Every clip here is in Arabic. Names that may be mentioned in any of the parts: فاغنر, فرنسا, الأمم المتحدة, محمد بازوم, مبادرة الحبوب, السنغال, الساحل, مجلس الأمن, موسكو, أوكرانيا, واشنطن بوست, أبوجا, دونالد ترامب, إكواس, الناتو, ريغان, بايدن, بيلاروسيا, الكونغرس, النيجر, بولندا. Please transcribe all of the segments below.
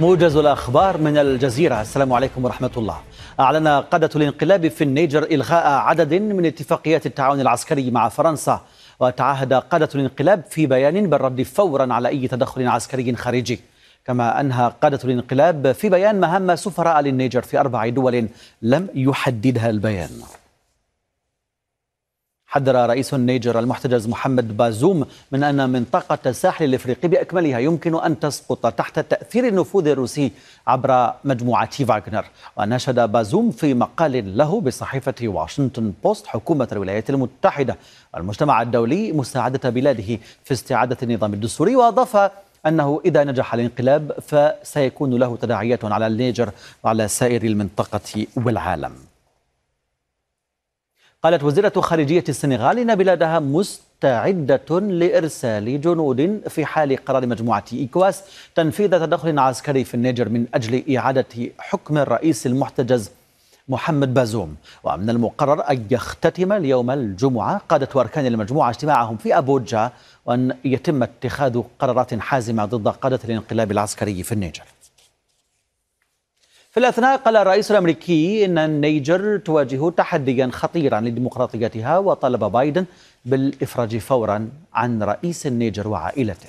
موجز الأخبار من الجزيرة. السلام عليكم ورحمة الله. أعلن قادة الانقلاب في النيجر إلغاء عدد من اتفاقيات التعاون العسكري مع فرنسا، وتعهد قادة الانقلاب في بيان بالرد فورا على أي تدخل عسكري خارجي. كما أنهى قادة الانقلاب في بيان مهام سفراء للنيجر في 4 دول لم يحددها البيان. حذر رئيس النيجر المحتجز محمد بازوم من أن منطقة الساحل الإفريقي بأكملها يمكن أن تسقط تحت تأثير النفوذ الروسي عبر مجموعة فاغنر. وناشد بازوم في مقال له بصحيفة واشنطن بوست حكومة الولايات المتحدة والمجتمع الدولي مساعدة بلاده في استعادة النظام الدستوري، وأضاف أنه إذا نجح الانقلاب فسيكون له تداعيات على النيجر وعلى سائر المنطقة والعالم. قالت وزيرة خارجية السنغال إن بلادها مستعدة لإرسال جنود في حال قرار مجموعة إكواس تنفيذ تدخل عسكري في النيجر من أجل إعادة حكم الرئيس المحتجز محمد بازوم. ومن المقرر أن يختتم اليوم الجمعة قادة وأركان المجموعة اجتماعهم في أبوجا، وأن يتم اتخاذ قرارات حازمة ضد قادة الانقلاب العسكري في النيجر. في الأثناء قال الرئيس الأمريكي إن النيجر تواجه تحديا خطيرا لديمقراطيتها، وطلب بايدن بالإفراج فورا عن رئيس النيجر وعائلته.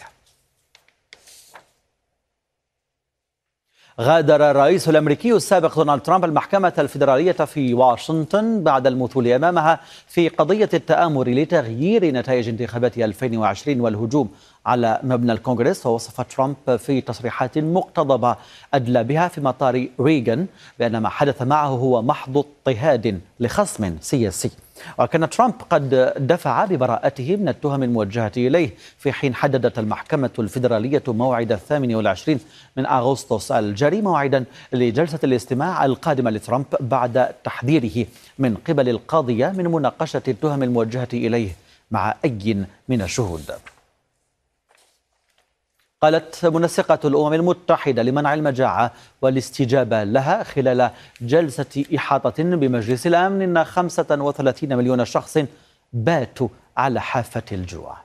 غادر الرئيس الأمريكي السابق دونالد ترامب المحكمة الفيدرالية في واشنطن بعد المثول أمامها في قضية التآمر لتغيير نتائج انتخابات 2020 والهجوم على مبنى الكونغرس. ووصف ترامب في تصريحات مقتضبة أدلى بها في مطار ريغان بأن ما حدث معه هو محض اضطهاد لخصم سياسي. وكان ترامب قد دفع ببراءته من التهم الموجهة إليه، في حين حددت المحكمة الفيدرالية موعد 28 من أغسطس الجاري موعدا لجلسة الاستماع القادمة لترامب بعد تحذيره من قبل القاضية من مناقشة التهم الموجهة إليه مع أي من الشهود. قالت منسقة الأمم المتحدة لمنع المجاعة والاستجابة لها خلال جلسة إحاطة بمجلس الأمن إن 35 مليون شخص باتوا على حافة الجوع.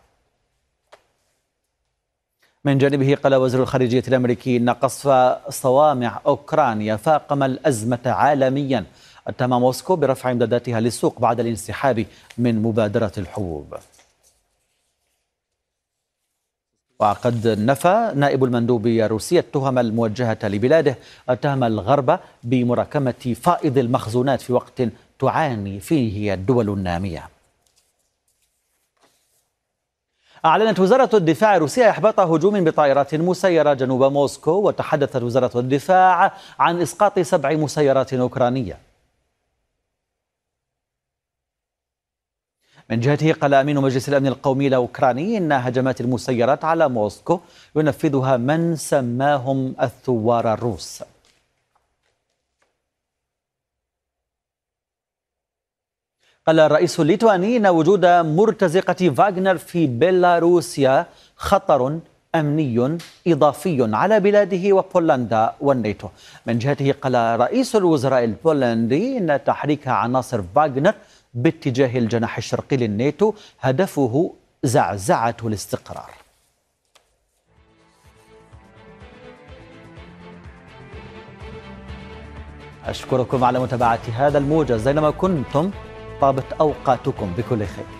من جانبه قال وزير الخارجية الأمريكي إن قصف صوامع أوكرانيا فاقم الأزمة عالميا. اتهم موسكو برفع إمداداتها للسوق بعد الانسحاب من مبادرة الحبوب. وقد نفى نائب المندوب الروسي التهم الموجهة لبلاده، اتهم الغرب بمراكمة فائض المخزونات في وقت تعاني فيه الدول النامية. أعلنت وزارة الدفاع الروسية إحباط هجوم بطائرات مسيرة جنوب موسكو، وتحدثت وزارة الدفاع عن إسقاط 7 مسيرات أوكرانية. من جهته قال أمين مجلس الأمن القومي الأوكراني إن هجمات المسيرات على موسكو ينفذها من سماهم الثوار الروس. قال الرئيس الليتواني إن وجود مرتزقة فاغنر في بيلاروسيا خطر أمني إضافي على بلاده وبولندا والناتو. من جهته قال رئيس الوزراء البولندي إن تحريك عناصر فاغنر باتجاه الجناح الشرقي للناتو هدفه زعزعة الاستقرار. أشكركم على متابعة هذا الموجز. زينما كنتم طابت أوقاتكم بكل خير.